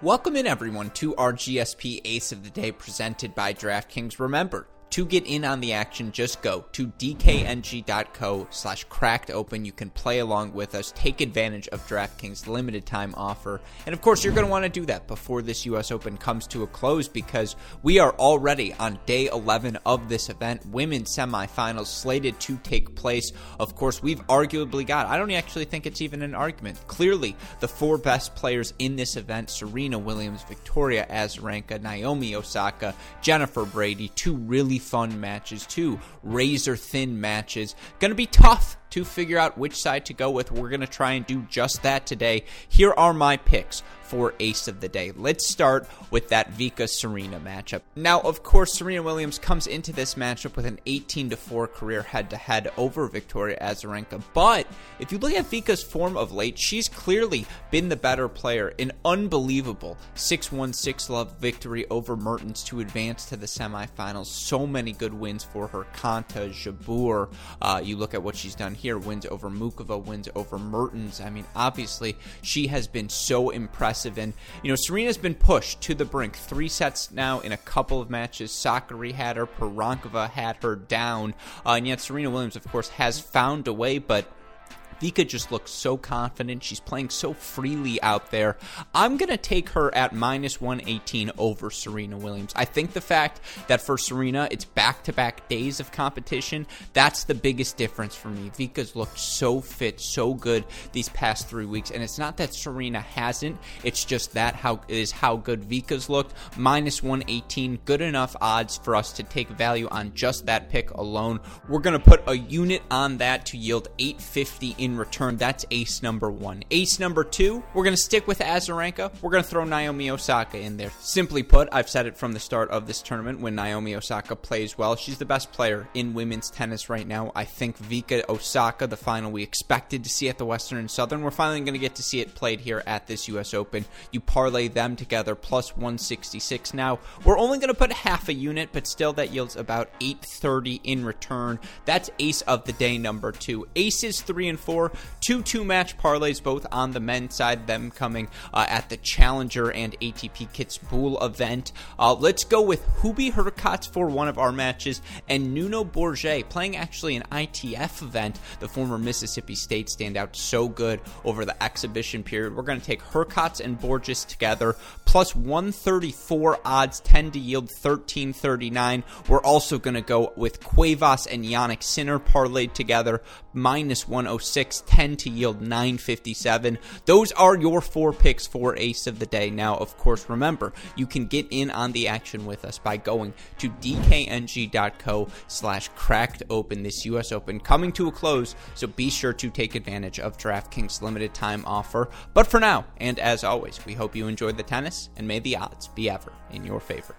Welcome in, everyone, to our GSP Ace of the Day presented by DraftKings. Remember, to get in on the action, just go to dkng.co/crackedopen. You can play along with us, take advantage of DraftKings' limited time offer. And, of course, you're going to want to do that before this U.S. Open comes to a close, because we are already on day 11 of this event. Women's semifinals slated to take place. Of course, we've arguably got, I don't actually think it's even an argument, clearly the four best players in this event: Serena Williams, Victoria Azarenka, Naomi Osaka, Jennifer Brady. Two really fun matches, too. Razor thin matches. Going to be tough to figure out which side to go with. We're going to try and do just that today. Here are my picks for Ace of the Day. Let's start with that Vika-Serena matchup. Now, of course, Serena Williams comes into this matchup with an 18-4 career head-to-head over Victoria Azarenka. But if you look at Vika's form of late, she's clearly been the better player. An unbelievable 6-1, 6-love victory over Mertens to advance to the semifinals. So many good wins for her. Kanta, Jabour. You look at what she's done here. Wins over Mukova, wins over Mertens. I mean, obviously, she has been so impressive. And, you know, Serena's been pushed to the brink. 3 sets now in a couple of matches. Sakkari had her. Perankova had her down. And yet Serena Williams, of course, has found a way, but Vika just looks so confident. She's playing so freely out there. I'm going to take her at -118 over Serena Williams. I think the fact that for Serena, it's back-to-back days of competition, that's the biggest difference for me. Vika's looked so fit, so good these past 3 weeks, and it's not that Serena hasn't. It's just that how good Vika's looked. -118, good enough odds for us to take value on just that pick alone. We're going to put a unit on that to yield $8.50 in return. That's ace number one. Ace number two, we're going to stick with Azarenka. We're going to throw Naomi Osaka in there. Simply put, I've said it from the start of this tournament, when Naomi Osaka plays well, she's the best player in women's tennis right now. I think Vika Osaka, the final we expected to see at the Western and Southern, we're finally going to get to see it played here at this U.S. Open. You parlay them together, +166 now. We're only going to put half a unit, but still that yields about $8.30 in return. That's ace of the day number two. Aces 3 and 4. 2 2-match parlays, both on the men's side, them coming at the Challenger and ATP Kitzbühel event. Let's go with Hubie Hurkacz for one of our matches, and Nuno Borges playing actually an ITF event. The former Mississippi State standout, so good over the exhibition period. We're going to take Hurkacz and Borges together, +134 odds, tend to yield $13.39. We're also going to go with Cuevas and Yannick Sinner parlayed together, -106. 6-10 to yield $9.57. Those are your four picks for Ace of the Day. Now, of course, remember, you can get in on the action with us by going to dkng.co/crackedopen. This U.S. Open coming to a close, so be sure to take advantage of DraftKings' limited time offer. But for now, and as always, we hope you enjoyed the tennis, and may the odds be ever in your favor.